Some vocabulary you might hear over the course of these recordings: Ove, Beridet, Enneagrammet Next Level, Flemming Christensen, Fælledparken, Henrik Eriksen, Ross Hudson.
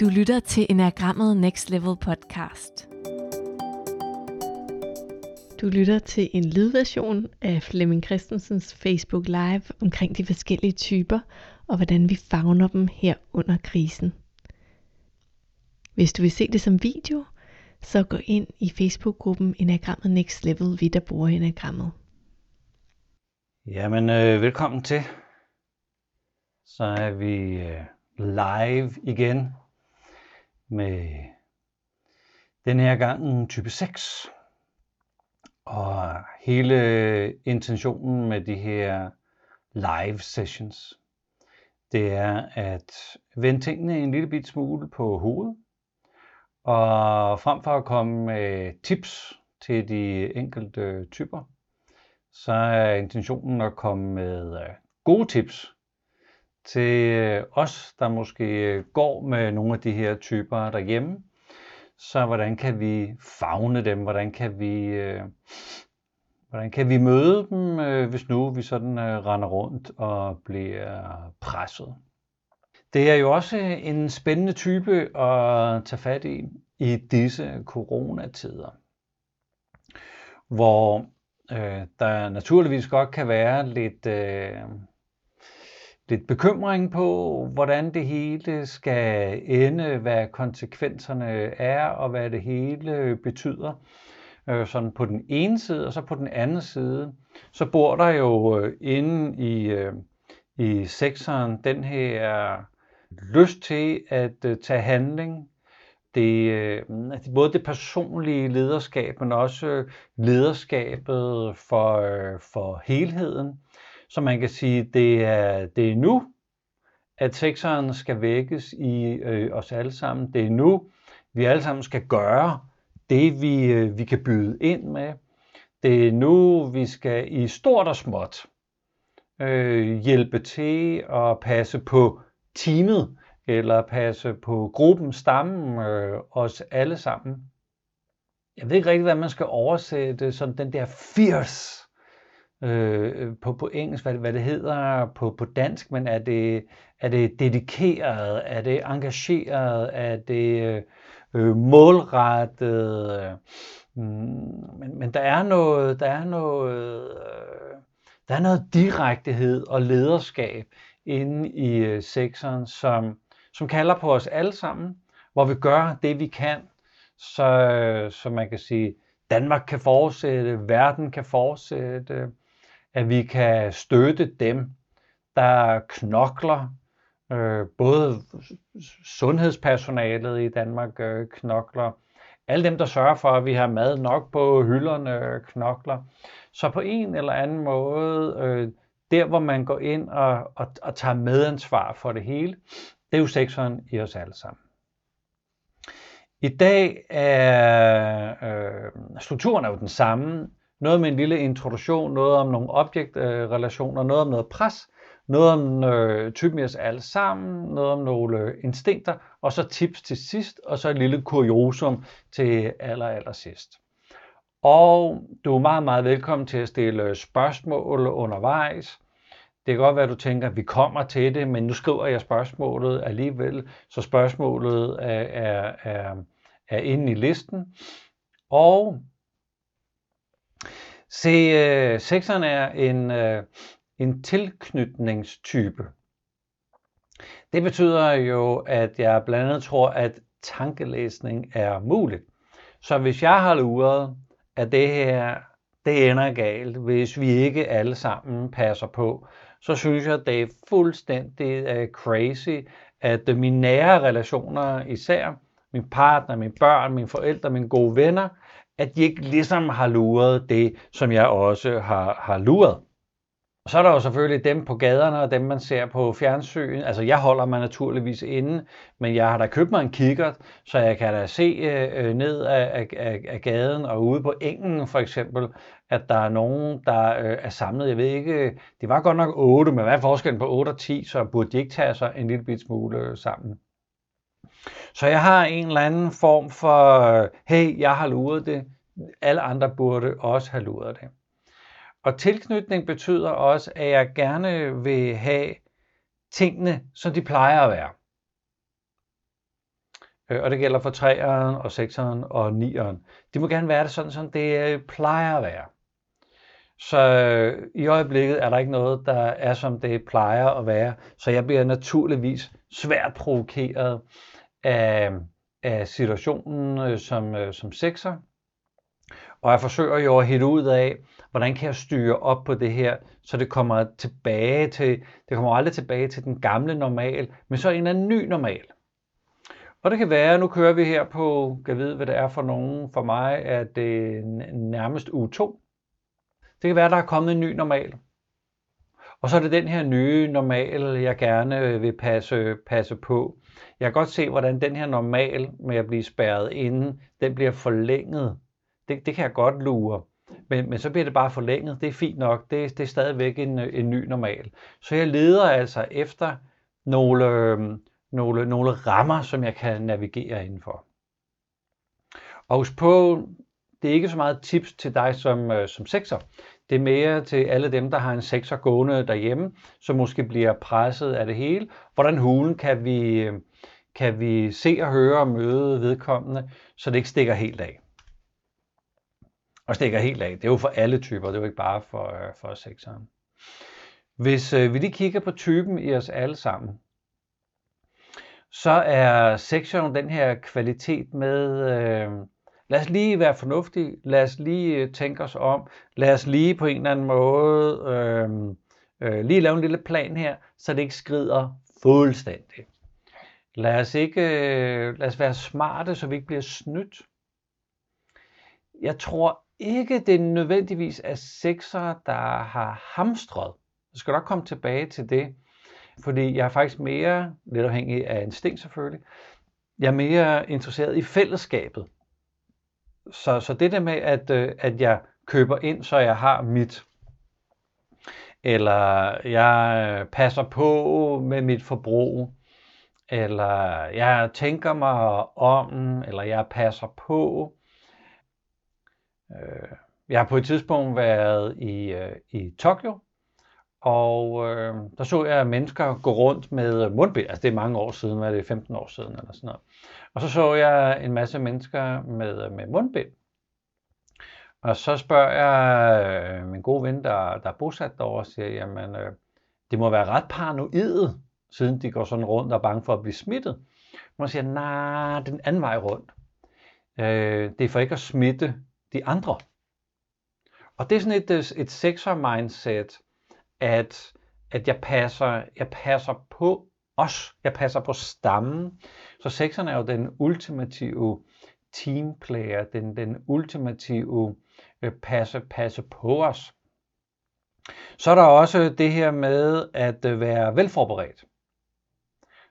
Du lytter til Enneagrammet Next Level podcast. Du lytter til en lydversion af Flemming Christensens Facebook Live omkring de forskellige typer og hvordan vi favner dem her under krisen. Hvis du vil se det som video, så gå ind i Facebook-gruppen Enneagrammet Next Level, vi der bruger Enneagrammet. Jamen, velkommen til. Så er vi live igen med den her gang type 6. Og hele intentionen med de her live sessions, det er at vende tingene en lille bit smule på hovedet. Og frem for at komme med tips til de enkelte typer, så er intentionen at komme med gode tips til os, der måske går med nogle af de her typer derhjemme. Så hvordan kan vi favne dem? Hvordan kan vi møde dem, hvis nu vi sådan render rundt og bliver presset? Det er jo også en spændende type at tage fat i disse coronatider, hvor der naturligvis godt kan være lidt bekymring på, hvordan det hele skal ende, hvad konsekvenserne er og hvad det hele betyder. Sådan på den ene side, og så på den anden side, så bor der jo inde i sektoren den her lyst til at tage handling. Det både det personlige lederskab, men også lederskabet for helheden. Så man kan sige, at det er nu, at sekseren skal vækkes i os alle sammen. Det er nu, vi alle sammen skal gøre det, vi kan byde ind med. Det er nu, vi skal i stort og småt hjælpe til at passe på teamet, eller passe på gruppen, stammen, os alle sammen. Jeg ved ikke rigtig, hvad man skal oversætte, sådan den der fierce. På engelsk, hvad det hedder på dansk, men er det dedikeret, er det engageret, er det målrettet, men der er noget direktehed og lederskab inde i sektoren, som kalder på os alle sammen, hvor vi gør det vi kan, så man kan sige, Danmark kan fortsætte, verden kan fortsætte, at vi kan støtte dem, der knokler. Både sundhedspersonalet i Danmark knokler. Alle dem, der sørger for, at vi har mad nok på hylderne, knokler. Så på en eller anden måde, der hvor man går ind og tager medansvar for det hele, det er jo sektoren i os alle sammen. I dag er strukturen er jo den samme. Noget med en lille introduktion, noget om nogle objektrelationer, noget om noget pres, noget om typen i os alle sammen, noget om nogle instinkter, og så tips til sidst, og så et lille kuriosum til allersidst. Og du er meget, meget velkommen til at stille spørgsmål undervejs. Det kan godt være, at du tænker, at vi kommer til det, men nu skriver jeg spørgsmålet alligevel, så spørgsmålet er inde i listen. Og se, sekseren er en tilknytningstype. Det betyder jo, at jeg blandt andet tror, at tankelæsning er muligt. Så hvis jeg har luret, at det her det ender galt, hvis vi ikke alle sammen passer på, så synes jeg, det er fuldstændig crazy, at mine nære relationer især, min partner, mine børn, mine forældre, mine gode venner, at de ikke ligesom har luret det, som jeg også har luret. Og så er der jo selvfølgelig dem på gaderne og dem, man ser på fjernsyn. Altså, jeg holder mig naturligvis inde, men jeg har da købt mig en kikkert, så jeg kan da se ned af gaden og ude på engen for eksempel, at der er nogen, der er samlet. Jeg ved ikke, det var godt nok 8, men hvad er forskellen på 8 og 10, så burde de ikke tage sig en lille bit smule sammen. Så jeg har en eller anden form for, hey, jeg har luret det, alle andre burde også have luret det. Og tilknytning betyder også, at jeg gerne vil have tingene, som de plejer at være. Og det gælder for 3'eren og 6'eren og 9'eren. De må gerne være det sådan, som det plejer at være. Så i øjeblikket er der ikke noget, der er, som det plejer at være. Så jeg bliver naturligvis svært provokeret af situationen som 6'er. Og jeg forsøger jo at hitte ud af, hvordan kan jeg styre op på det her, så det kommer aldrig tilbage til den gamle normal, men så en eller anden ny normal. Og det kan være, nu kører vi her på, jeg ved, hvad det er for nogen, for mig er det nærmest uge 2. Det kan være, der er kommet en ny normal. Og så er det den her nye normal, jeg gerne vil passe på. Jeg kan godt se, hvordan den her normal med at blive spærret inde, den bliver forlænget. Det kan jeg godt lure, men så bliver det bare forlænget. Det er fint nok, det er stadigvæk en ny normal. Så jeg leder altså efter nogle rammer, som jeg kan navigere indenfor. Og husk på, det er ikke så meget tips til dig som sekser. Det er mere til alle dem, der har en sekser gående derhjemme, som måske bliver presset af det hele. Hvordan hulen kan vi se og høre og møde vedkommende, så det ikke stikker helt af. Og stikker helt af. Det er jo for alle typer, det er jo ikke bare for sekseren. Hvis vi lige kigger på typen i os alle sammen, så er sekseren den her kvalitet med, lad os lige være fornuftige, lad os lige tænke os om, lad os lige på en eller anden måde lige lave en lille plan her, så det ikke skrider fuldstændig. Lad os være smarte, så vi ikke bliver snydt. Jeg tror ikke, det nødvendigvis er seksere, der har hamstret. Jeg skal nok komme tilbage til det, fordi jeg er faktisk mere, lidt afhængig af instinkt selvfølgelig, jeg er mere interesseret i fællesskabet. Så det der med, at jeg køber ind, så jeg har mit, eller jeg passer på med mit forbrug, eller jeg tænker mig om, eller jeg passer på. Jeg har på et tidspunkt været i Tokyo, og der så jeg mennesker gå rundt med mundbind. Altså det er mange år siden, var det 15 år siden eller sådan noget. Og så jeg en masse mennesker med mundbind. Og så spørger jeg min gode ven, der er bosat derovre, og siger, jamen det må være ret paranoide, siden de går sådan rundt og er bange for at blive smittet. Man siger, nej, den anden vej rundt. Det er for ikke at smitte de andre. Og det er sådan et sekser-mindset, at jeg passer på os, jeg passer på stammen. Så sekserne er jo den ultimative teamplayer, den ultimative passe på os. Så er der også det her med at være velforberedt.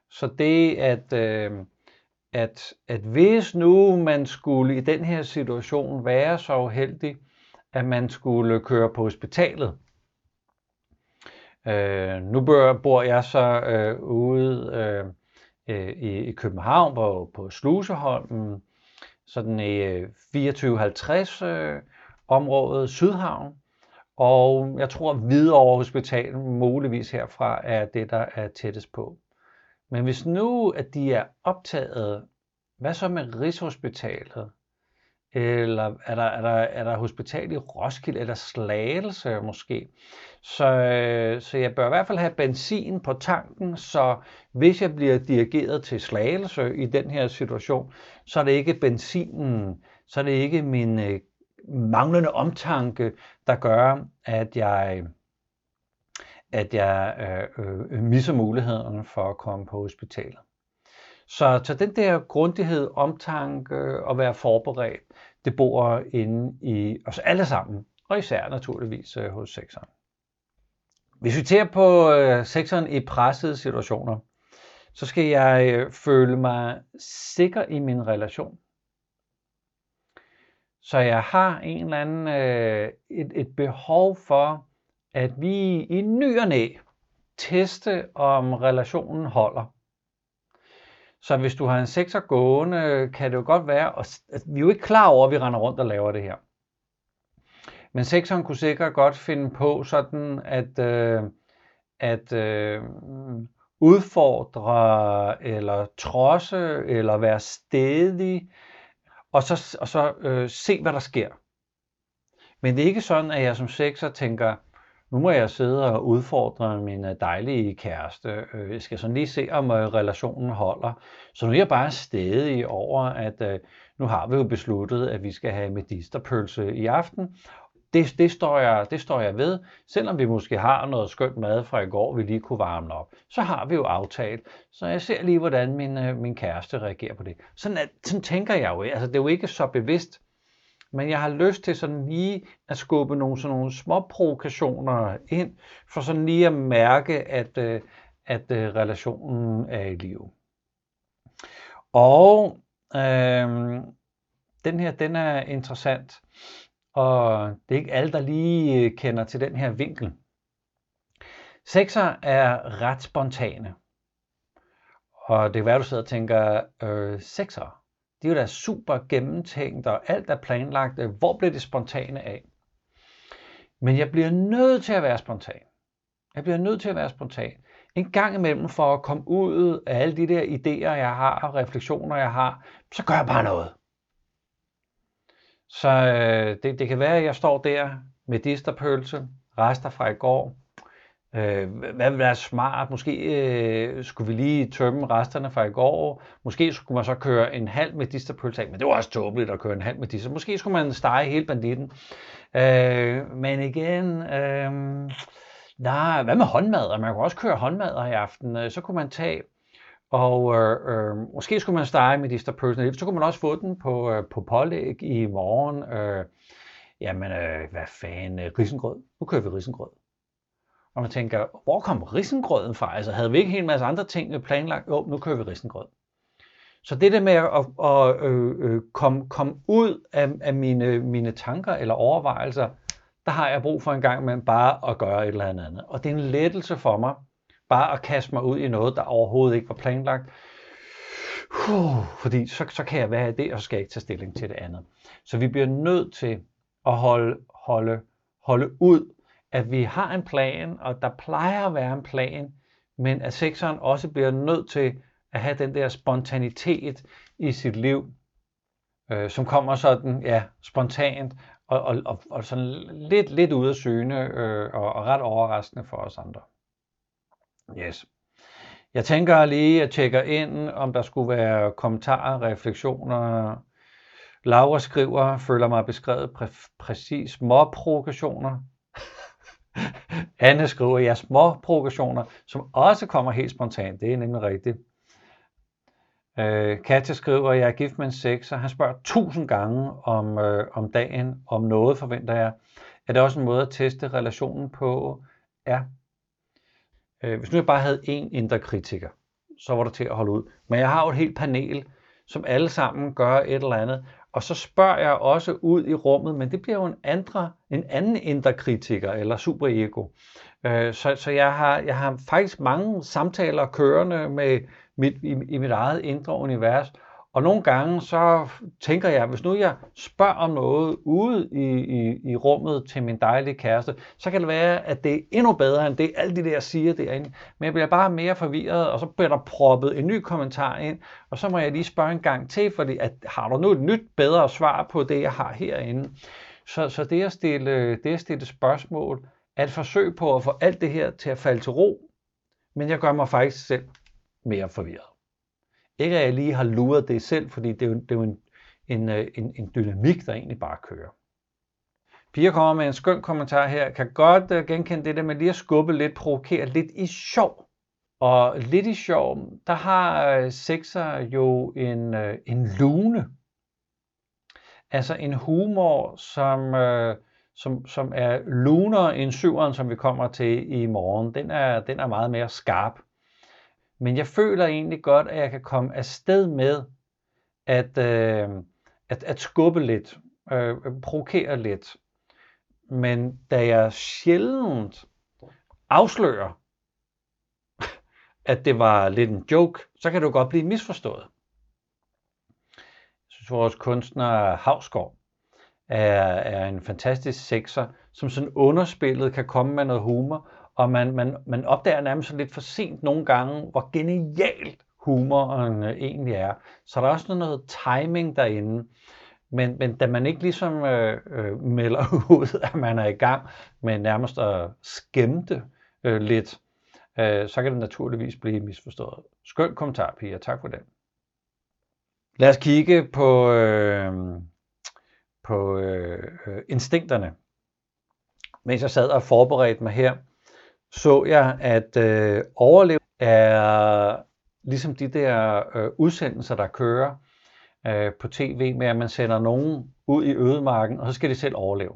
Så det at hvis nu man skulle i den her situation være så uheldig, at man skulle køre på hospitalet. Nu bor jeg så ude i København på Sluseholmen, sådan i 24-50 området Sydhavn, og jeg tror Hvidovre Hospital muligvis herfra er det, der er tættest på. Men hvis nu, at de er optaget, hvad så med Rigshospitalet? Eller er der hospital i Roskilde eller Slagelse måske? Så jeg bør i hvert fald have benzin på tanken, så hvis jeg bliver dirigeret til Slagelse i den her situation, så er det ikke benzinen, så er det ikke min manglende omtanke, der gør, at jeg misser muligheden for at komme på hospitalet. Så den der grundighed, omtanke og være forberedt, det bor inde i os alle sammen, og især naturligvis hos sekseren. Hvis vi tager på sekseren i pressede situationer, så skal jeg føle mig sikker i min relation. Så jeg har en eller anden, et behov for, at vi i ny og næ teste, om relationen holder. Så hvis du har en sekser gående, kan det jo godt være, at vi er jo ikke klar over, at vi render rundt og laver det her. Men sekseren kunne sikkert godt finde på sådan, at udfordre, eller trodse, eller være stædig, og så se, hvad der sker. Men det er ikke sådan, at jeg som sekser tænker, nu må jeg sidde og udfordre min dejlige kæreste. Jeg skal sådan lige se, om relationen holder. Så nu er jeg bare stædig over, at nu har vi jo besluttet, at vi skal have medisterpølse i aften. Det står jeg ved. Selvom vi måske har noget skønt mad fra i går, vi lige kunne varme op, så har vi jo aftalt. Så jeg ser lige, hvordan min kæreste reagerer på det. Sådan tænker jeg jo. Altså, det er jo ikke så bevidst. Men jeg har lyst til sådan lige at skubbe nogle små provokationer ind, for sådan lige at mærke, at relationen er i live. Og den her, den er interessant, og det er ikke alle, der lige kender til den her vinkel. Sekser er ret spontane, og det er hvad du sidder og tænker, sekser. Det er jo da super gennemtænkt, og alt er planlagt. Hvor bliver det spontane af? Men jeg bliver nødt til at være spontan. En gang imellem for at komme ud af alle de der idéer, jeg har, og refleksioner, jeg har, så gør jeg bare noget. Så det kan være, at jeg står der med medisterpølse, rester fra i går. Hvad vil være smart? Måske skulle vi lige tømme resterne fra i går. Måske skulle man så køre en halv medisterpølse af, men det var også tåbeligt at køre en halv medister. Måske skulle man stege hele banditten. Men igen, hvad med håndmadder? Man kunne også køre håndmadder i aften. Så kunne man tage, og måske skulle man stege medisterpølsen. Så kunne man også få den på pålæg i morgen. Hvad fanden? Risengrød. Nu kører vi risengrød. Og man tænker, hvor kom risengrøden fra? Altså havde vi ikke en hel masse andre ting planlagt? Jo, nu kører vi risengrød. Så det der med at komme ud af mine tanker eller overvejelser, der har jeg brug for en gang imellem bare at gøre et eller andet. Og det er en lettelse for mig, bare at kaste mig ud i noget, der overhovedet ikke var planlagt. Fordi så kan jeg være i det, og så skal jeg ikke tage stilling til det andet. Så vi bliver nødt til at holde ud, at vi har en plan, og der plejer at være en plan, men at sekseren også bliver nødt til at have den der spontanitet i sit liv, som kommer sådan, ja, spontant, og sådan lidt ude af syne, og ret overraskende for os andre. Yes. Jeg tænker lige, at tjekke ind, om der skulle være kommentarer, refleksioner. Laura skriver, føler mig beskrevet præcis, små provokationer. Anne skriver, ja, små provokationer, som også kommer helt spontant. Det er nemlig rigtigt. Katja skriver, jeg er gift med en sekser. Han spørger 1000 gange om dagen, om noget forventer jeg. Er det også en måde at teste relationen på? Ja. Hvis nu jeg bare havde én indre kritiker, så var det til at holde ud. Men jeg har jo et helt panel, som alle sammen gør et eller andet. Og så spørger jeg også ud i rummet, men det bliver jo en anden indre kritiker eller superego. Så jeg har faktisk mange samtaler kørende med mit eget indre univers. Og nogle gange så tænker jeg, hvis nu jeg spørger om noget ude i rummet til min dejlige kæreste, så kan det være, at det er endnu bedre end det, alt det der siger derinde. Men jeg bliver bare mere forvirret, og så bliver der proppet en ny kommentar ind, og så må jeg lige spørge en gang til, fordi har du nu et nyt bedre svar på det, jeg har herinde? Så det at stille spørgsmål er et forsøg på at få alt det her til at falde til ro, men jeg gør mig faktisk selv mere forvirret. Ikke at jeg lige har luret det selv, fordi det er jo en dynamik, der egentlig bare kører. Pia kommer med en skøn kommentar her. Kan godt genkende det der med lige at skubbe lidt, provokere lidt i sjov. Og lidt i sjov, der har sekser jo en lune. Altså en humor, som er lunere end syveren, som vi kommer til i morgen. Den er meget mere skarp. Men jeg føler egentlig godt, at jeg kan komme afsted med at skubbe lidt, provokere lidt. Men da jeg sjældent afslører, at det var lidt en joke, så kan det jo godt blive misforstået. Jeg synes, vores kunstner Havsgaard er en fantastisk sekser, som sådan underspillet kan komme med noget humor, Og man opdager nærmest lidt for sent nogle gange, hvor genialt humoren egentlig er. Så der er også noget timing derinde. Men da man ikke ligesom melder ud, at man er i gang med nærmest at skæmte lidt, så kan det naturligvis blive misforstået. Skøn kommentar, Pia. Tak for den. Lad os kigge på, instinkterne. Mens jeg sad og forberedte mig her, så jeg, at overleve er ligesom de der udsendelser, der kører på tv, med at man sender nogen ud i ødemarken, og så skal de selv overleve.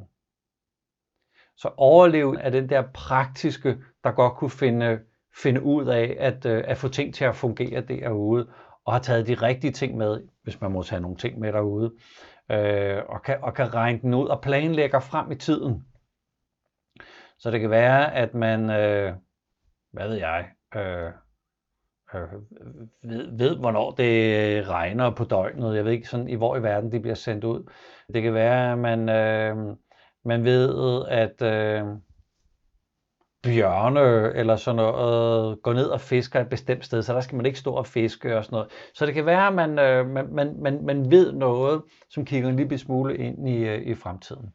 Så overleve er den der praktiske, der godt kunne finde ud af at få ting til at fungere derude, og har taget de rigtige ting med, hvis man må tage nogle ting med derude, og kan regne den ud og planlægger frem i tiden. Så det kan være, at man, ved, hvornår det regner på døgnet. Jeg ved ikke, sådan, hvor i verden de bliver sendt ud. Det kan være, at man ved, at bjørne eller sådan noget går ned og fisker et bestemt sted, så der skal man ikke stå og fiske og sådan noget. Så det kan være, at man ved noget, som kigger en lille smule ind i fremtiden.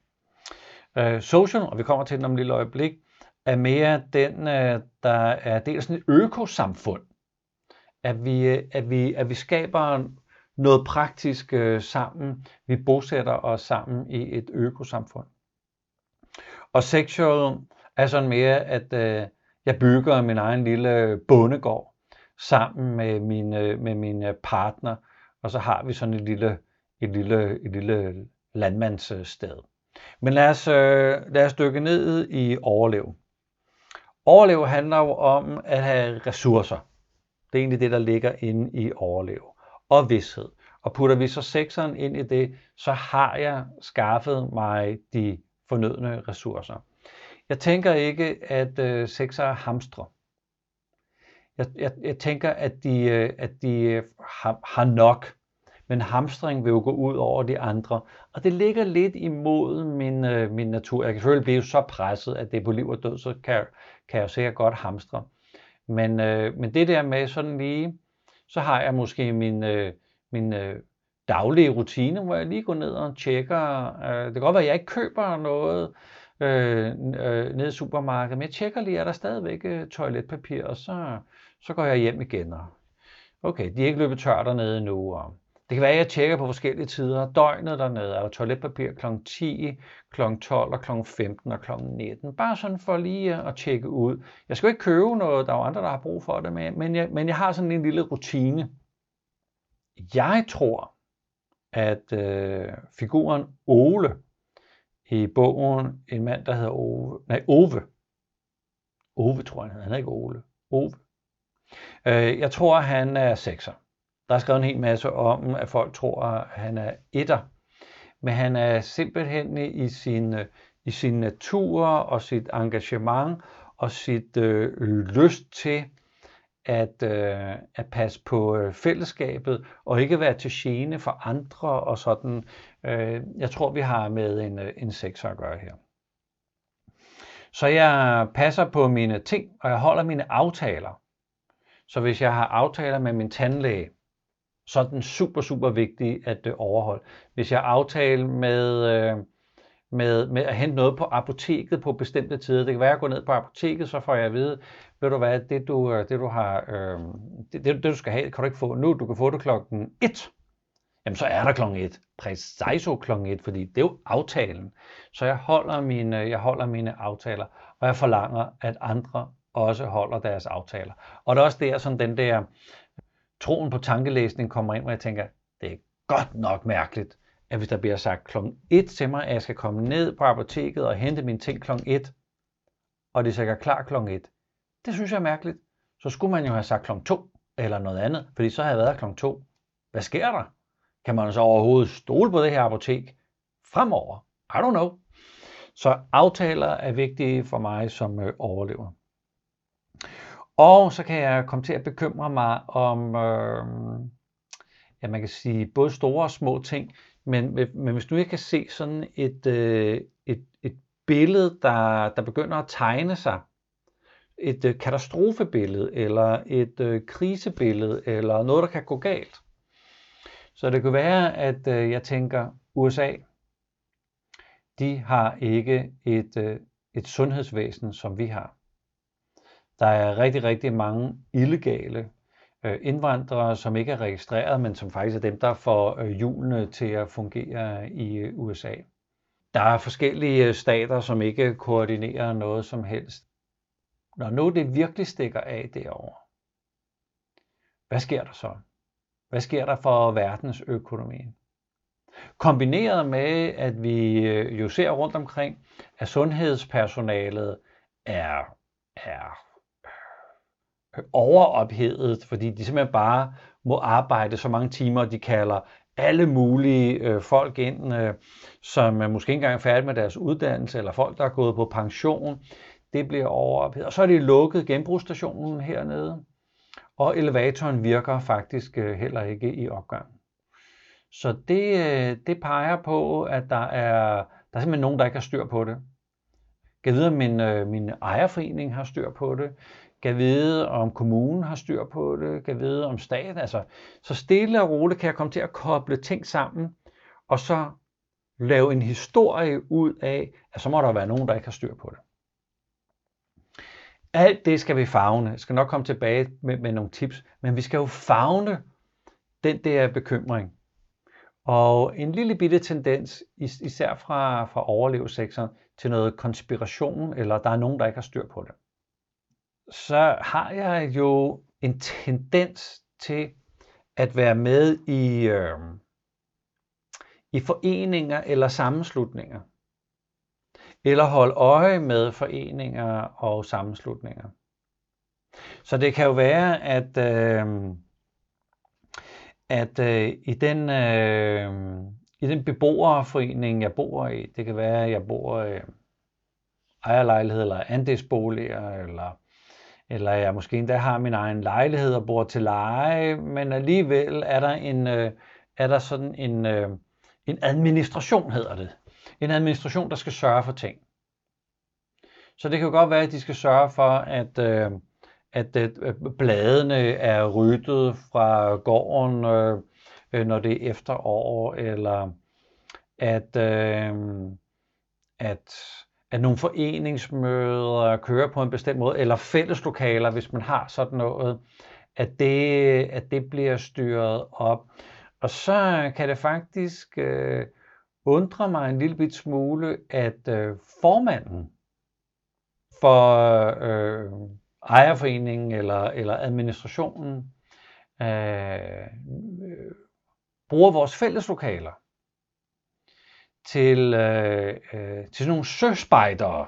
Social, og vi kommer til den om et lille øjeblik, er mere den, der er dels et økosamfund. At vi skaber noget praktisk sammen. Vi bosætter os sammen i et økosamfund. Og sexual er sådan mere, at jeg bygger min egen lille bondegård sammen med min partner, og så har vi sådan et lille landmandssted. Men lad os dykke ned i overleve. Overleve handler jo om at have ressourcer. Det er egentlig det, der ligger inde i overleve. Og vished. Og putter vi så sekseren ind i det, så har jeg skaffet mig de fornødne ressourcer. Jeg tænker ikke, at seksere hamstrer. Jeg tænker, at de har nok. Men hamstring vil jo gå ud over de andre. Og det ligger lidt imod min natur. Jeg kan selvfølgelig blive så presset, at det er på liv og død, så kan jeg jo sikkert godt hamstre. Men det der med sådan lige, så har jeg måske min daglige rutine, hvor jeg lige går ned og tjekker. Det kan godt være, at jeg ikke køber noget nede i supermarkedet, men jeg tjekker lige, er der stadigvæk toiletpapir, og så går jeg hjem igen. Og okay, de er ikke løbet tør dernede endnu. Og det kan være, at jeg tjekker på forskellige tider. Døgnet dernede er der toiletpapir kl. 10, kl. 12, og kl. 15 og kl. 19. Bare sådan for lige at tjekke ud. Jeg skal jo ikke købe noget, der er jo andre, der har brug for det, men jeg har sådan en lille rutine. Jeg tror, at figuren Ole i bogen, en mand, der hedder Ove tror jeg, han hedder ikke Ole. Ove. Jeg tror, han er sekser. Der er skrevet en hel masse om, at folk tror, at han er etter. Men han er simpelthen i sin natur og sit engagement og sit lyst til at passe på fællesskabet og ikke være til gene for andre og sådan. Jeg tror, vi har med en sekser at gøre her. Så jeg passer på mine ting, og jeg holder mine aftaler. Så hvis jeg har aftaler med min tandlæge, så er den super, super vigtig at overholde. Hvis jeg aftaler med at hente noget på apoteket på bestemte tider, det kan være, at jeg går ned på apoteket, så får jeg at vide, ved du hvad, det du skal have, kan du ikke få nu, du kan få det klokken 1. Jamen så er der klokken 1. Præciso klokken 1, fordi det er jo aftalen. Så jeg holder mine aftaler, og jeg forlanger, at andre også holder deres aftaler. Og det er også der, som den der troen på tankelæsning kommer ind, hvor jeg tænker, det er godt nok mærkeligt, at hvis der bliver sagt kl. 1 til mig, at jeg skal komme ned på apoteket og hente mine ting kl. 1, og det er sikkert klar kl. 1. Det synes jeg er mærkeligt. Så skulle man jo have sagt kl. 2 eller noget andet, fordi så havde jeg været kl. 2. Hvad sker der? Kan man så overhovedet stole på det her apotek fremover? I don't know. Så aftaler er vigtige for mig som overlever. Og så kan jeg komme til at bekymre mig om, ja, man kan sige, både store og små ting. Men hvis nu jeg kan se sådan et billede, der begynder at tegne sig, et katastrofebillede, eller et krisebillede, eller noget, der kan gå galt. Så det kan være, at jeg tænker, USA, de har ikke et sundhedsvæsen, som vi har. Der er rigtig, rigtig mange illegale indvandrere, som ikke er registreret, men som faktisk er dem, der får hjulene til at fungere i USA. Der er forskellige stater, som ikke koordinerer noget som helst. Når nu det virkelig stikker af derovre, hvad sker der så? Hvad sker der for verdensøkonomien? Kombineret med, at vi jo ser rundt omkring, at sundhedspersonalet er overophedet, fordi de simpelthen bare må arbejde så mange timer, de kalder alle mulige folk ind, som måske ikke engang er færdige med deres uddannelse, eller folk, der er gået på pension. Det bliver overophedet. Og så er det lukket genbrugsstationen hernede, og elevatoren virker faktisk heller ikke i opgang. Så det peger på, at der er simpelthen nogen, der ikke har styr på det. Kan vide, om min ejerforening har styr på det. Kan vide, om kommunen har styr på det. Kan vide, om staten. Altså, så stille og roligt kan jeg komme til at koble ting sammen, og så lave en historie ud af, at så må der være nogen, der ikke har styr på det. Alt det skal vi favne. Jeg skal nok komme tilbage med nogle tips, men vi skal jo favne den der bekymring. Og en lille bitte tendens, især fra overlevelsessektoren, til noget konspiration, eller der er nogen, der ikke har styr på det. Så har jeg jo en tendens til at være med i foreninger eller sammenslutninger. Eller holde øje med foreninger og sammenslutninger. Så det kan jo være, at i den beboerforening, jeg bor i, det kan være, at jeg bor i ejerlejlighed eller andelsboliger, eller jeg måske endda har min egen lejlighed og bor til leje, men alligevel er der sådan en administration, hedder det. En administration, der skal sørge for ting. Så det kan jo godt være, at de skal sørge for, at bladene er ryddet fra gården, når det er efterår, eller at nogle foreningsmøder kører på en bestemt måde, eller fælleslokaler, hvis man har sådan noget, at det bliver styret op. Og så kan det faktisk undrer mig en lille bit smule, at formanden for ejerforeningen eller administrationen bruger vores fælleslokaler til sådan nogle søspejdere,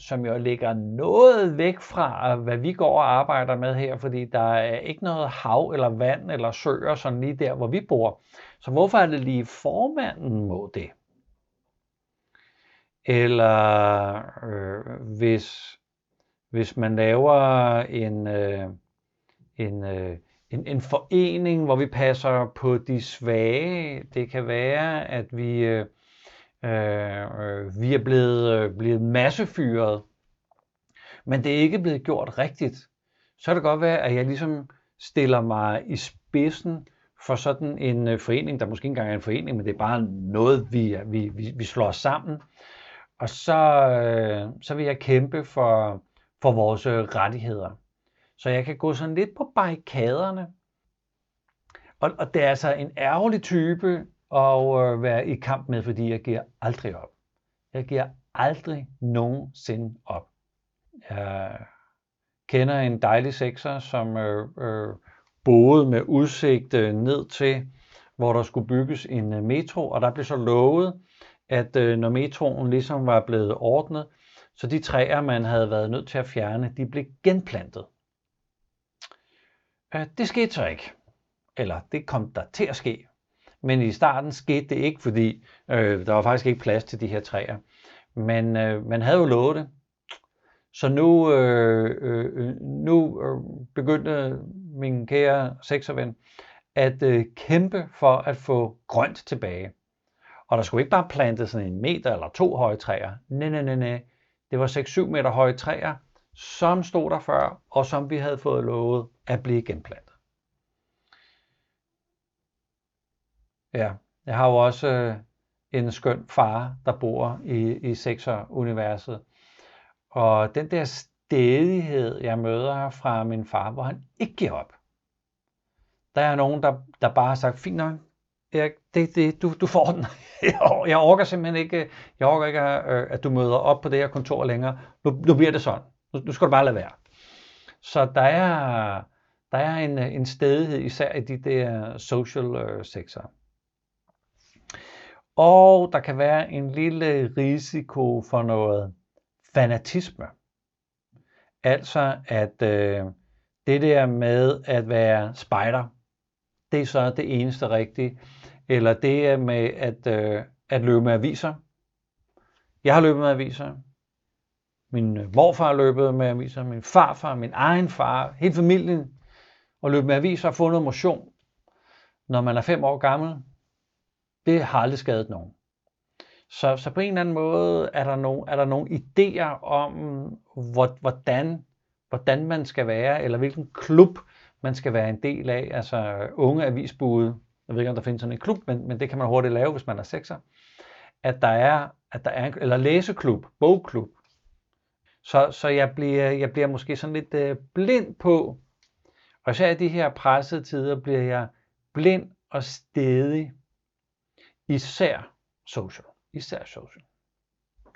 som jo ligger noget væk fra, hvad vi går og arbejder med her, fordi der er ikke noget hav eller vand eller søer sådan lige der, hvor vi bor. Så hvorfor er det lige formanden må det? Eller hvis man laver en forening, hvor vi passer på de svage, det kan være, at vi er blevet massefyret, men det er ikke blevet gjort rigtigt. Så kan det godt være, at jeg ligesom stiller mig i spidsen for sådan en forening, der måske ikke engang er en forening, men det er bare noget, vi slår sammen. Og så vil jeg kæmpe for vores rettigheder. Så jeg kan gå sådan lidt på barrikaderne. Og det er altså en ærgerlig type, og være i kamp med, fordi jeg giver aldrig op. Jeg giver aldrig nogensinde op. Jeg kender en dejlig sekser, som boede med udsigt ned til, hvor der skulle bygges en metro, og der blev så lovet, at når metroen ligesom var blevet ordnet, så de træer, man havde været nødt til at fjerne, de blev genplantet. Det skete så ikke. Eller det kom der til at ske. Men i starten skete det ikke, fordi der var faktisk ikke plads til de her træer. Men man havde jo lovet det. Så nu begyndte min kære sekserven at kæmpe for at få grønt tilbage. Og der skulle ikke bare plantes sådan en meter eller to høje træer. Nej. Det var 6-7 meter høje træer, som stod der før, og som vi havde fået lovet at blive genplantet. Ja, jeg har jo også en skøn far, der bor i sekseruniverset. Og den der stedighed, jeg møder fra min far, hvor han ikke giver op. Der er nogen, der bare har sagt, fint nok, Erik, du får den. Jeg orker simpelthen ikke, at du møder op på det her kontor længere. Nu bliver det sådan. Nu skal du bare lade være. Så der er en stedighed, især i de der social sektorer. Og der kan være en lille risiko for noget fanatisme. Altså at det der med at være spejder, det er så det eneste rigtige. Eller det med at løbe med aviser. Jeg har løbet med aviser. Min morfar har løbet med aviser. Min farfar, min egen far, hele familien. Og løbe med aviser og få noget motion, når man er 5 år gammel. Det har aldrig skadet nogen. Så på en eller anden måde er der nogle idéer om, hvordan man skal være, eller hvilken klub man skal være en del af. Altså unge avisbude. Jeg ved ikke, om der findes sådan en klub, men det kan man hurtigt lave, hvis man er sekser. At der er eller læseklub, bogklub. Så jeg bliver måske sådan lidt blind på, og især i de her pressede tider, bliver jeg blind og stedig. Især social.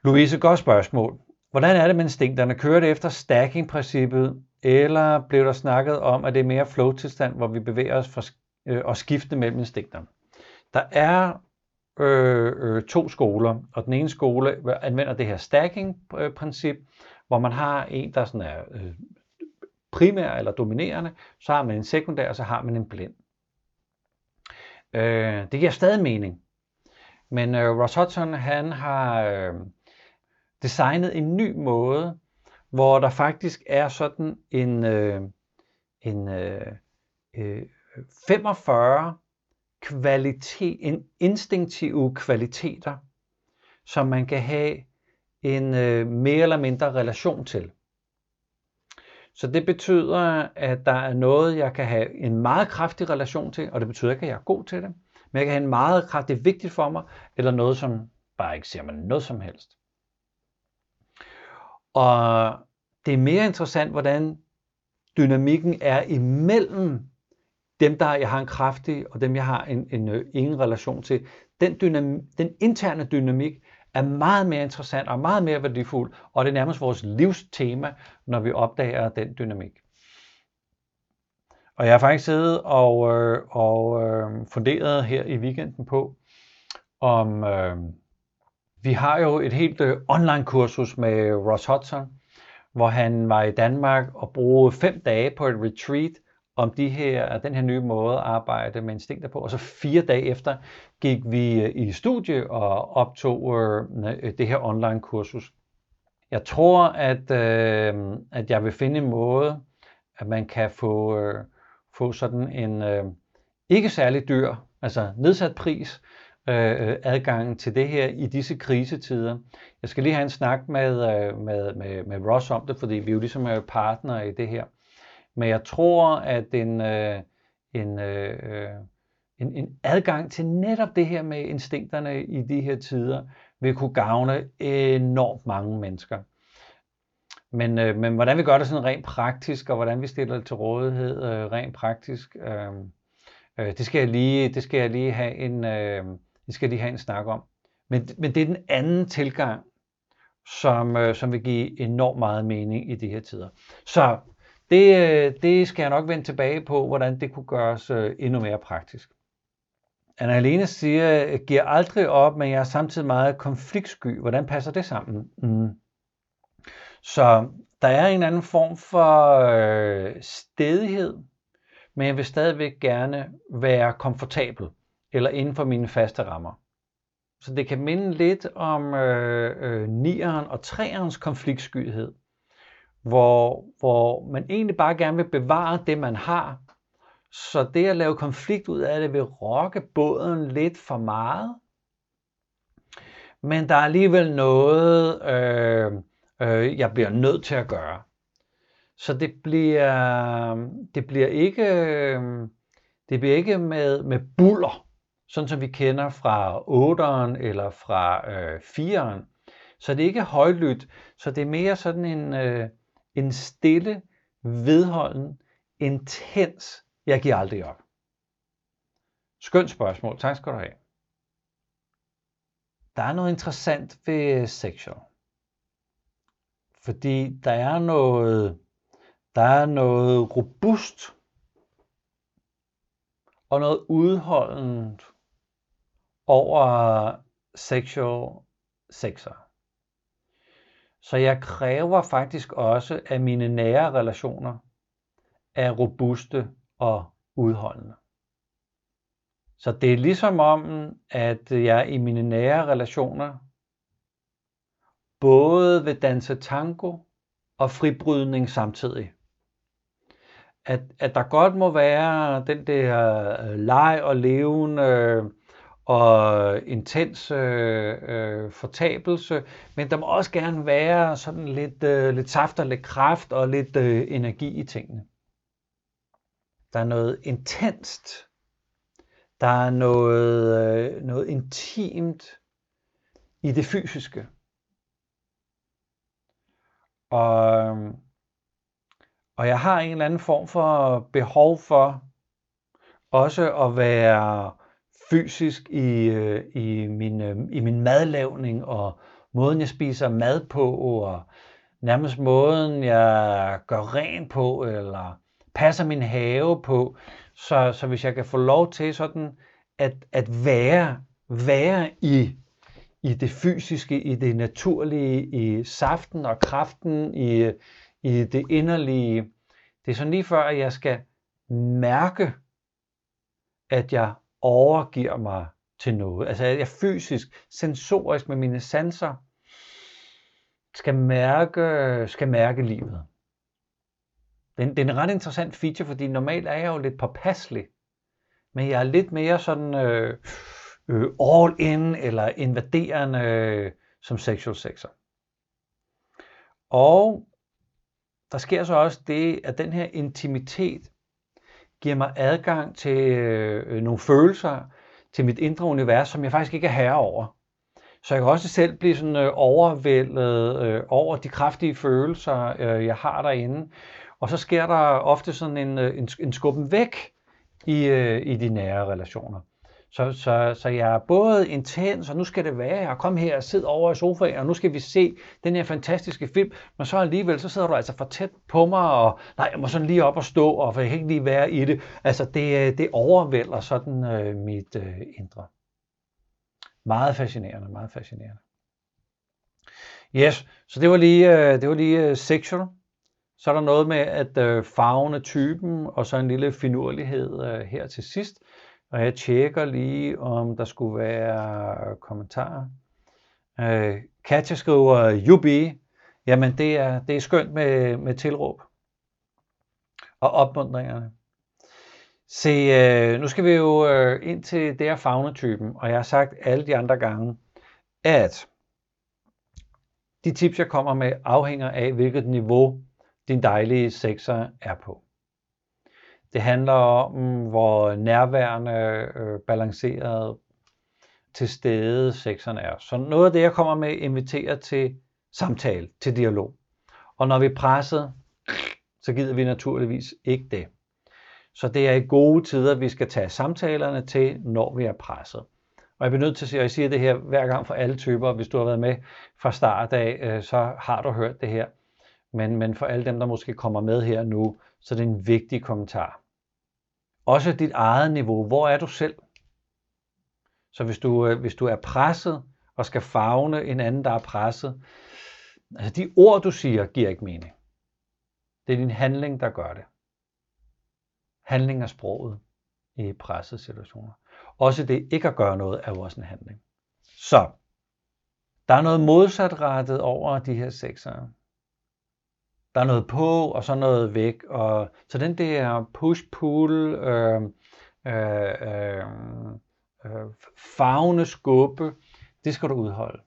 Louise, godt spørgsmål. Hvordan er det med instinkterne? Kører det efter stacking-princippet, eller blev der snakket om, at det er mere flow-tilstand, hvor vi bevæger os for, og skifter mellem instinkterne? Der er 2 skoler, og den ene skole anvender det her stacking-princip, hvor man har en, der sådan er primær eller dominerende, så har man en sekundær, og så har man en blind. Det giver stadig mening. Men Ross Hudson, han har designet en ny måde, hvor der faktisk er sådan en 45 instinktive kvaliteter, som man kan have en mere eller mindre relation til. Så det betyder, at der er noget, jeg kan have en meget kraftig relation til, og det betyder ikke, at jeg er god til det. Men jeg kan have en meget kraft, det er vigtigt for mig, eller noget, som bare ikke siger mig noget som helst. Og det er mere interessant, hvordan dynamikken er imellem dem, der jeg har en kraftig, og dem, jeg har ingen relation til. Den interne dynamik er meget mere interessant og meget mere værdifuld, og det er nærmest vores livstema, når vi opdager den dynamik. Og jeg har faktisk siddet og funderet her i weekenden på, om vi har jo et helt online-kursus med Ross Hudson, hvor han var i Danmark og brugte 5 dage på et retreat om den her nye måde at arbejde med instinkter på. Og så 4 dage efter gik vi i studie og optog det her online-kursus. Jeg tror, at jeg vil finde en måde, at man kan få sådan en ikke særlig dyr, altså nedsat pris, adgangen til det her i disse krisetider. Jeg skal lige have en snak med Ross om det, fordi vi jo ligesom er partnere i det her. Men jeg tror, at en adgang til netop det her med instinkterne i de her tider, vil kunne gavne enormt mange mennesker. Men hvordan vi gør det sådan rent praktisk, og hvordan vi stiller det til rådighed rent praktisk, det skal jeg lige have en snak om. Men det er den anden tilgang, som vil give enormt meget mening i de her tider. Så det skal jeg nok vende tilbage på, hvordan det kunne gøres endnu mere praktisk. Anna-Helene siger, giver aldrig op, men jeg er samtidig meget konfliktsky. Hvordan passer det sammen? Så der er en anden form for stædighed, men jeg vil stadigvæk gerne være komfortabel eller inden for mine faste rammer. Så det kan minde lidt om 9'eren og 3'erens konfliktskyhed, hvor man egentlig bare gerne vil bevare det, man har. Så det at lave konflikt ud af det vil rokke båden lidt for meget. Men der er alligevel noget jeg bliver nødt til at gøre. Så det bliver ikke med buller, sådan som vi kender fra 8'eren eller fra 4'eren. Så det er ikke højlydt, så det er mere sådan en stille, vedholden, intens, jeg giver aldrig op. Skønt spørgsmål, tak skal du have. Der er noget interessant ved sexual. Fordi der er noget robust og noget udholdent over sexual sexer. Så jeg kræver faktisk også, at mine nære relationer er robuste og udholdende. Så det er ligesom om, at jeg i mine nære relationer både vil danse tango og fribrydning samtidig. At der godt må være den der leg og levende og intense fortabelse, men der må også gerne være sådan lidt saft og lidt kraft og lidt energi i tingene. Der er noget intenst. Der er noget intimt i det fysiske. Og jeg har en eller anden form for behov for også at være fysisk i min madlavning og måden, jeg spiser mad på, og nærmest måden, jeg gør ren på, eller passer min have på. Så hvis jeg kan få lov til sådan at være i det fysiske, i det naturlige, i saften og kraften, i det inderlige. Det er sådan lige før, at jeg skal mærke, at jeg overgiver mig til noget. Altså at jeg fysisk, sensorisk med mine sanser skal mærke livet. Det er en ret interessant feature, fordi normalt er jeg jo lidt påpasselig, men jeg er lidt mere sådan all in eller invaderende som sexual sexer. Og der sker så også det, at den her intimitet giver mig adgang til nogle følelser, til mit indre univers, som jeg faktisk ikke er herre over. Så jeg kan også selv blive sådan overvældet over de kraftige følelser, jeg har derinde. Og så sker der ofte sådan en skubben væk i de nære relationer. Så jeg er både intens, og nu skal det være, jeg kom her og sidder over i sofaen, og nu skal vi se den her fantastiske film, men så alligevel, så sidder du altså for tæt på mig, og nej, jeg må sådan lige op og stå, og jeg kan ikke lige være i det. Altså det overvælder sådan mit indre. Meget fascinerende, meget fascinerende. Yes, så det var lige sexual. Så er der noget med at farven af typen, og så en lille finurlighed her til sidst. Og jeg tjekker lige, om der skulle være kommentarer. Katja skriver, jubi. Jamen, det er skønt med tilråb og opmuntringerne. Se, nu skal vi jo ind til det her faunetypen, og jeg har sagt alle de andre gange, at de tips, jeg kommer med, afhænger af, hvilket niveau din dejlige sekser er på. Det handler om, hvor nærværende, balanceret, til stede sekseren er. Så noget af det, jeg kommer med, inviterer til samtale, til dialog. Og når vi er presset, så gider vi naturligvis ikke det. Så det er i gode tider, vi skal tage samtalerne til, når vi er presset. Og jeg bliver nødt til at sige, og jeg siger det her hver gang for alle typer, hvis du har været med fra start af, så har du hørt det her. Men for alle dem, der måske kommer med her nu, så er det en vigtig kommentar. Også dit eget niveau. Hvor er du selv? Så hvis du er presset og skal favne en anden, der er presset, altså de ord, du siger, giver ikke mening. Det er din handling, der gør det. Handling er sproget i pressede situationer. Også det ikke at gøre noget, er jo også en handling. Så der er noget modsatrettet over de her seksere. Der er noget på, og så noget væk. Og så den der push-pull, favne skubbe, det skal du udholde.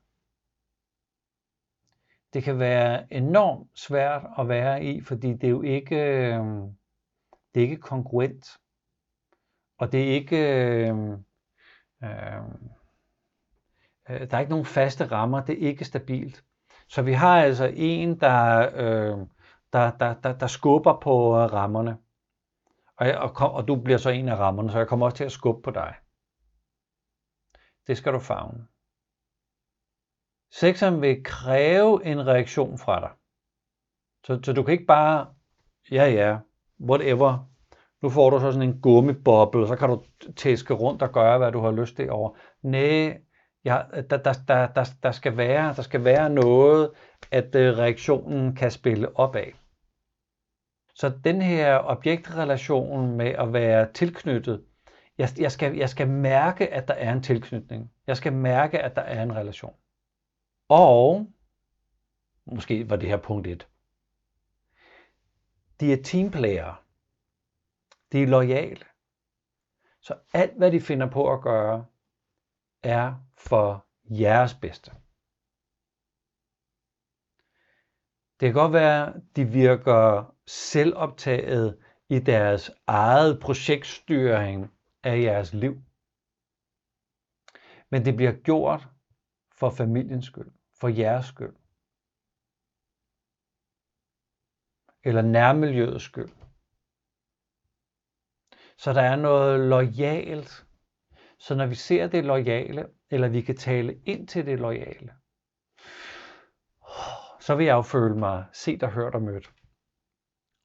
det kan være enormt svært at være i, fordi det er jo ikke, det er ikke kongruent. Og det er ikke, der er ikke nogen faste rammer, det er ikke stabilt. Så vi har altså en, der skubber på rammerne. Og du bliver så en af rammerne, så jeg kommer også til at skubbe på dig. Det skal du favne. Sekseren vil kræve en reaktion fra dig. Så du kan ikke bare, ja, whatever. Nu får du så sådan en gummiboble, og så kan du tæske rundt og gøre, hvad du har lyst til over. Næh, ja, der skal være noget, at reaktionen kan spille op af. Så den her objektrelation med at være tilknyttet, jeg skal mærke, at der er en tilknytning. Jeg skal mærke, at der er en relation. Og, måske var det her punkt 1, de er teamplayere. De er loyale. Så alt, hvad de finder på at gøre, er for jeres bedste. Det kan godt være, de virker selvoptaget i deres eget projektstyring af jeres liv. Men det bliver gjort for familiens skyld, for jeres skyld. Eller nærmiljøets skyld. Så der er noget loyalt. Så når vi ser det loyale, eller vi kan tale ind til det loyale, så vil jeg jo føle mig set og hørt og mødt.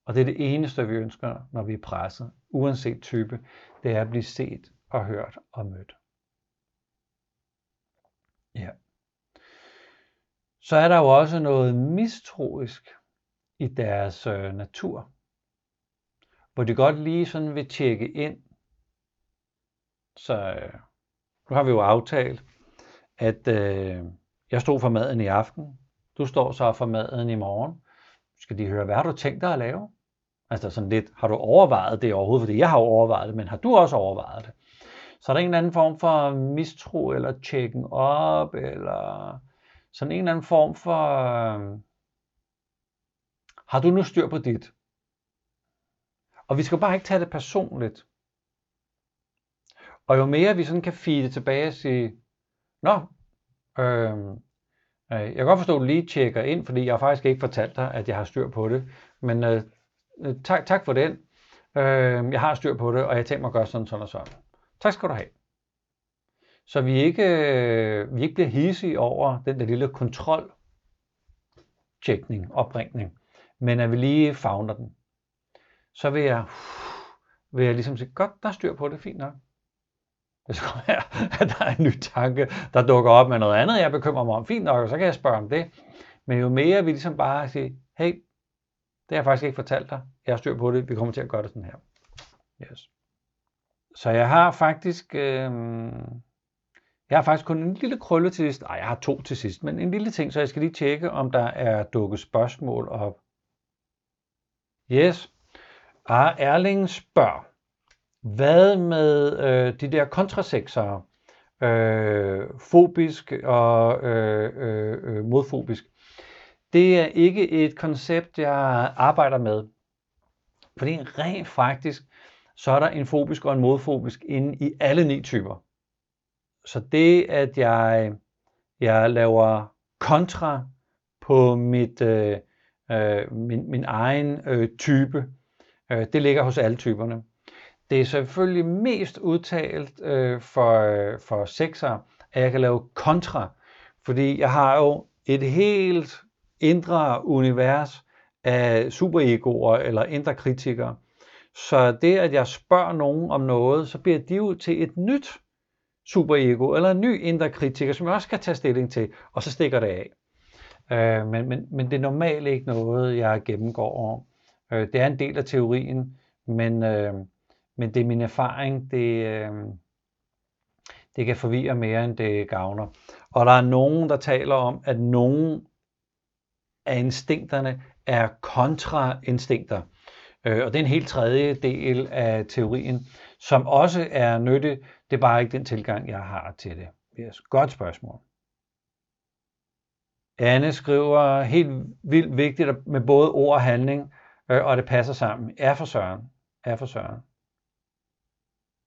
Og det er det eneste, vi ønsker, når vi er presset, uanset type, det er at blive set og hørt og mødt. Ja. Så er der jo også noget mistroisk i deres natur, hvor de godt lige sådan vil tjekke ind. Så nu har vi jo aftalt, at jeg stod for maden i aften, du står så for maden i morgen. Skal de høre, hvad har du tænkt dig at lave? Altså sådan lidt, har du overvejet det overhovedet? Fordi jeg har jo overvejet det, men har du også overvejet det? Så er der en eller anden form for mistro, eller tjekken op, eller sådan en eller anden form for, har du nu styr på dit? Og vi skal bare ikke tage det personligt. Og jo mere vi sådan kan feede tilbage og sige, nå, jeg kan godt forstå, at du lige tjekker ind, fordi jeg har faktisk ikke fortalt dig, at jeg har styr på det. Men tak for den. Jeg har styr på det, og jeg tænker mig at gøre sådan. Tak skal du have. Så vi ikke bliver hissige over den der lille kontroltjekning, opringning, men at vi lige favner den. Så vil jeg ligesom sige, godt, der er styr på det, fint nok. Det kan være, at der er en ny tanke, der dukker op med noget andet, jeg bekymrer mig om. Fint nok, og så kan jeg spørge om det. Men jo mere vi ligesom bare siger, hey, det har jeg faktisk ikke fortalt dig. Jeg har styr på det. Vi kommer til at gøre det sådan her. Yes. Så jeg har faktisk kun en lille krølle til sidst. Nej, jeg har 2 til sidst, men en lille ting, så jeg skal lige tjekke, om der er dukket spørgsmål op. Yes. Erling spørger. Hvad med de der kontrasekser, fobisk og modfobisk? Det er ikke et koncept, jeg arbejder med. Fordi rent faktisk, så er der en fobisk og en modfobisk inde i alle 9 typer. Så det, at jeg laver kontra på min egen type, det ligger hos alle typerne. Det er selvfølgelig mest udtalt for sekser, at jeg kan lave kontra, fordi jeg har jo et helt indre univers af superegoer eller indre kritikere. Så det, at jeg spørger nogen om noget, så bliver de jo til et nyt superego eller en ny indre kritiker, som jeg også kan tage stilling til, og så stikker det af. Men det er normalt ikke noget, jeg gennemgår. Det er en del af teorien, men det er min erfaring, det kan forvirre mere, end det gavner. Og der er nogen, der taler om, at nogen af instinkterne er kontrainstinkter. Og det er en helt tredje del af teorien, som også er nyttig. Det er bare ikke den tilgang, jeg har til det. Yes. Godt spørgsmål. Anne skriver, helt vildt vigtigt med både ord og handling, og det passer sammen. Er for søren.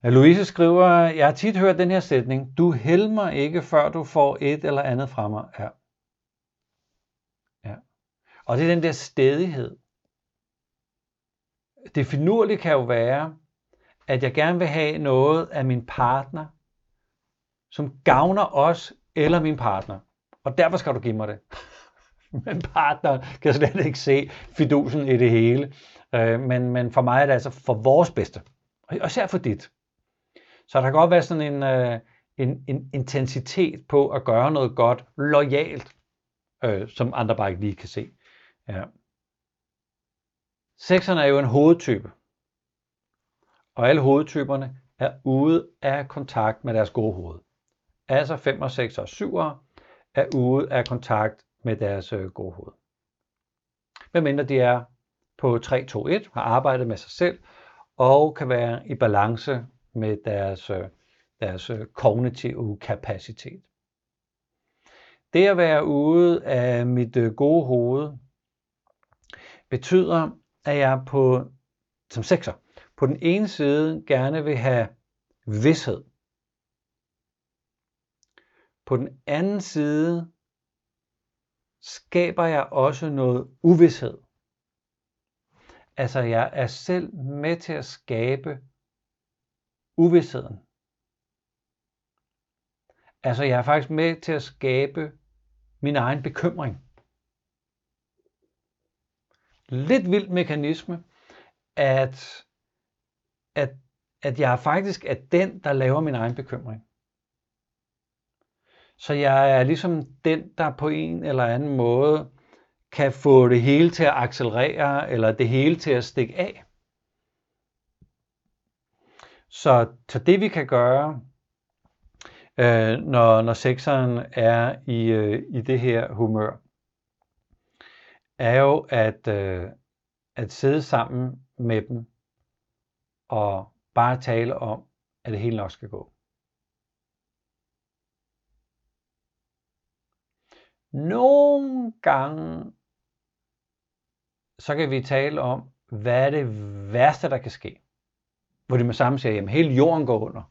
Louise skriver, jeg har tit hørt den her sætning, du helmer ikke, før du får et eller andet fra mig. Ja. Og det er den der stædighed. Det finurlige kan jo være, at jeg gerne vil have noget af min partner, som gavner os eller min partner. Og derfor skal du give mig det. Men partneren kan slet ikke se fidusen i det hele. Men for mig er det altså for vores bedste. Og især for dit. Så der kan godt være sådan en intensitet på at gøre noget godt, lojalt, som andre bare ikke lige kan se. Ja. Sekserne er jo en hovedtype. Og alle hovedtyperne er ude af kontakt med deres gode hoved. Altså 5'er, 6'er og 7'er er ude af kontakt med deres gode hoved. Medmindre de er på 3-2-1, har arbejdet med sig selv, og kan være i balance med deres kognitive kapacitet. Det at være ude af mit gode hoved betyder, at jeg som sekser på den ene side gerne vil have vished. På den anden side skaber jeg også noget uvished. Altså jeg er selv med til at skabe uvisheden. Altså jeg er faktisk med til at skabe min egen bekymring. Lidt vild mekanisme, at jeg faktisk er den, der laver min egen bekymring. Så jeg er ligesom den, der på en eller anden måde kan få det hele til at accelerere, eller det hele til at stikke af. Så det vi kan gøre, når sekseren er i det her humør, er jo at sidde sammen med dem og bare tale om, at det hele nok skal gå. Nogle gange, så kan vi tale om, hvad er det værste, der kan ske. Hvor de med samme siger, jamen hele jorden går under.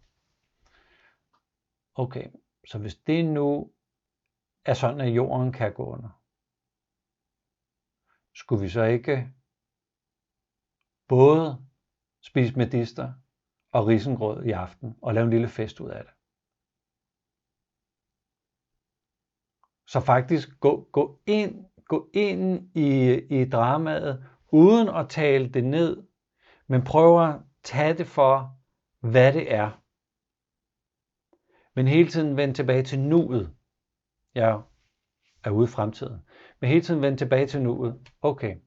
Okay, så hvis det nu er sådan, at jorden kan gå under, skulle vi så ikke både spise medister og risengrød i aften og lave en lille fest ud af det? Så faktisk gå ind i dramaet, uden at tale det ned, men prøv at tage det for, hvad det er. Men hele tiden vende tilbage til nuet. Jeg er ude i fremtiden. Men hele tiden vende tilbage til nuet. Okay.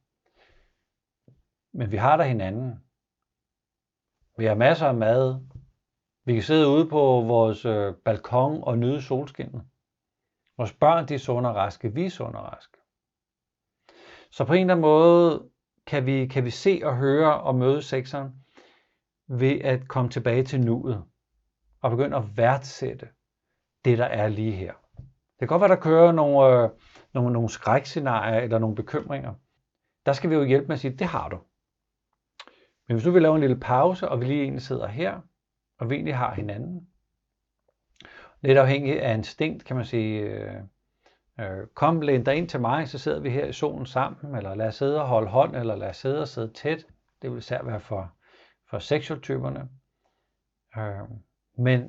Men vi har der hinanden. Vi har masser af mad. Vi kan sidde ude på vores balkon og nyde solskinnet. Vores børn, de er sunde og raske. Vi er sunde og raske. Så på en eller anden måde kan vi se og høre og møde sekseren ved at komme tilbage til nuet og begynde at værdsætte det, der er lige her. Det kan godt være, der kører nogle skrækscenarier eller nogle bekymringer. Der skal vi jo hjælpe med at sige, det har du. Men hvis nu vi laver en lille pause, og vi lige egentlig sidder her, og vi egentlig har hinanden, lidt afhængig af instinkt, kan man sige, kom, læn dig ind til mig, så sidder vi her i solen sammen, eller lad os sidde og holde hånd, eller lad os sidde og sidde tæt. Det vil især være for seksualtyperne.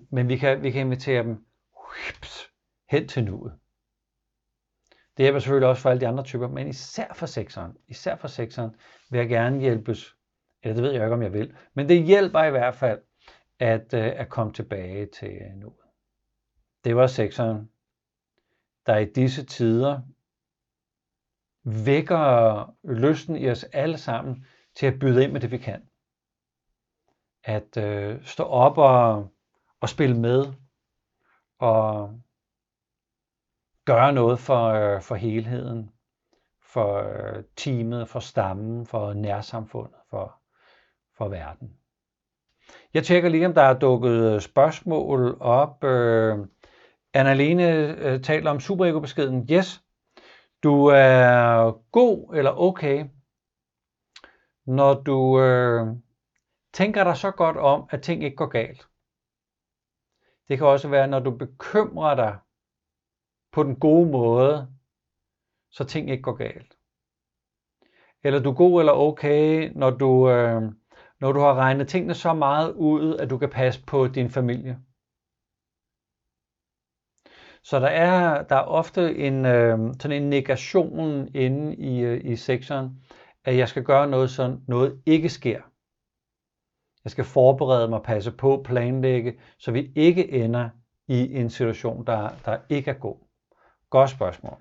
Men vi kan invitere dem hen til nuet. Det hjælper selvfølgelig også for alle de andre typer, men især for sekseren vil jeg gerne hjælpes, eller det ved jeg ikke, om jeg vil, men det hjælper i hvert fald at komme tilbage til nuet. Det var sekseren, der i disse tider vækker lysten i os alle sammen til at byde ind med det, vi kan. At stå op og spille med og gøre noget for helheden, for teamet, for stammen, for nærsamfundet, for verden. Jeg tjekker lige, om der er dukket spørgsmål op. Anna-Lene taler om superegobeskeden. Yes. Du er god eller okay, når du tænker dig så godt om, at ting ikke går galt. Det kan også være, når du bekymrer dig på den gode måde, så ting ikke går galt. Eller du er god eller okay, når du, har regnet tingene så meget ud, at du kan passe på din familie. Så der er ofte en, sådan en negation inde i sektoren, at jeg skal gøre noget, så noget ikke sker. Jeg skal forberede mig, passe på, planlægge, så vi ikke ender i en situation, der ikke er god. Godt spørgsmål.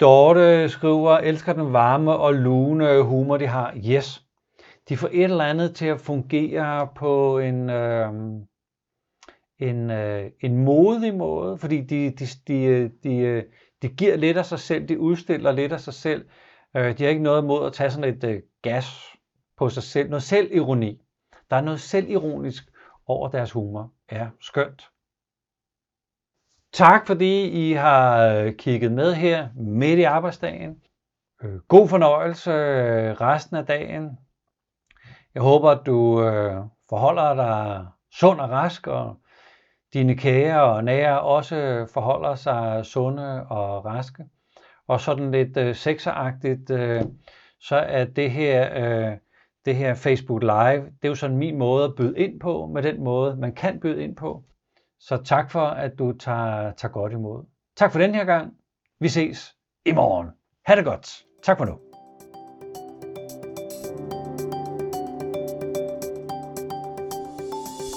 Dorte skriver, elsker den varme og lune humor, de har. Yes. De får et eller andet til at fungere på en modig måde, fordi de giver lidt af sig selv, de udstiller lidt af sig selv. De har ikke noget imod at tage sådan et gas på sig selv. Noget selvironi. Der er noget selvironisk over deres humor. Ja, skønt. Tak fordi I har kigget med her midt i arbejdsdagen. God fornøjelse resten af dagen. Jeg håber, at du forholder dig sund og rask, og dine kære og nære også forholder sig sunde og raske. Og sådan lidt sexagtigt, så er det her Facebook Live, det er jo sådan min måde at byde ind på, med den måde, man kan byde ind på. Så tak for, at du tager godt imod. Tak for den her gang. Vi ses i morgen. Ha' det godt. Tak for nu.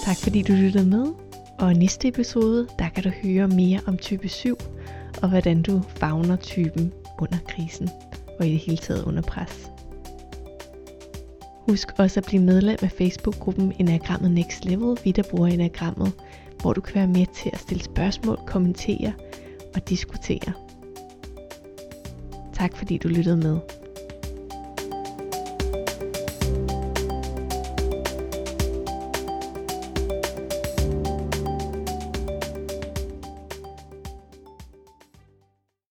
Tak fordi du lyttede med, og i næste episode, der kan du høre mere om type 7, og hvordan du favner typen under krisen, og i det hele taget under pres. Husk også at blive medlem af Facebook-gruppen Enneagrammet Next Level, vi der bruger Enneagrammet, hvor du kan være med til at stille spørgsmål, kommentere og diskutere. Tak fordi du lyttede med.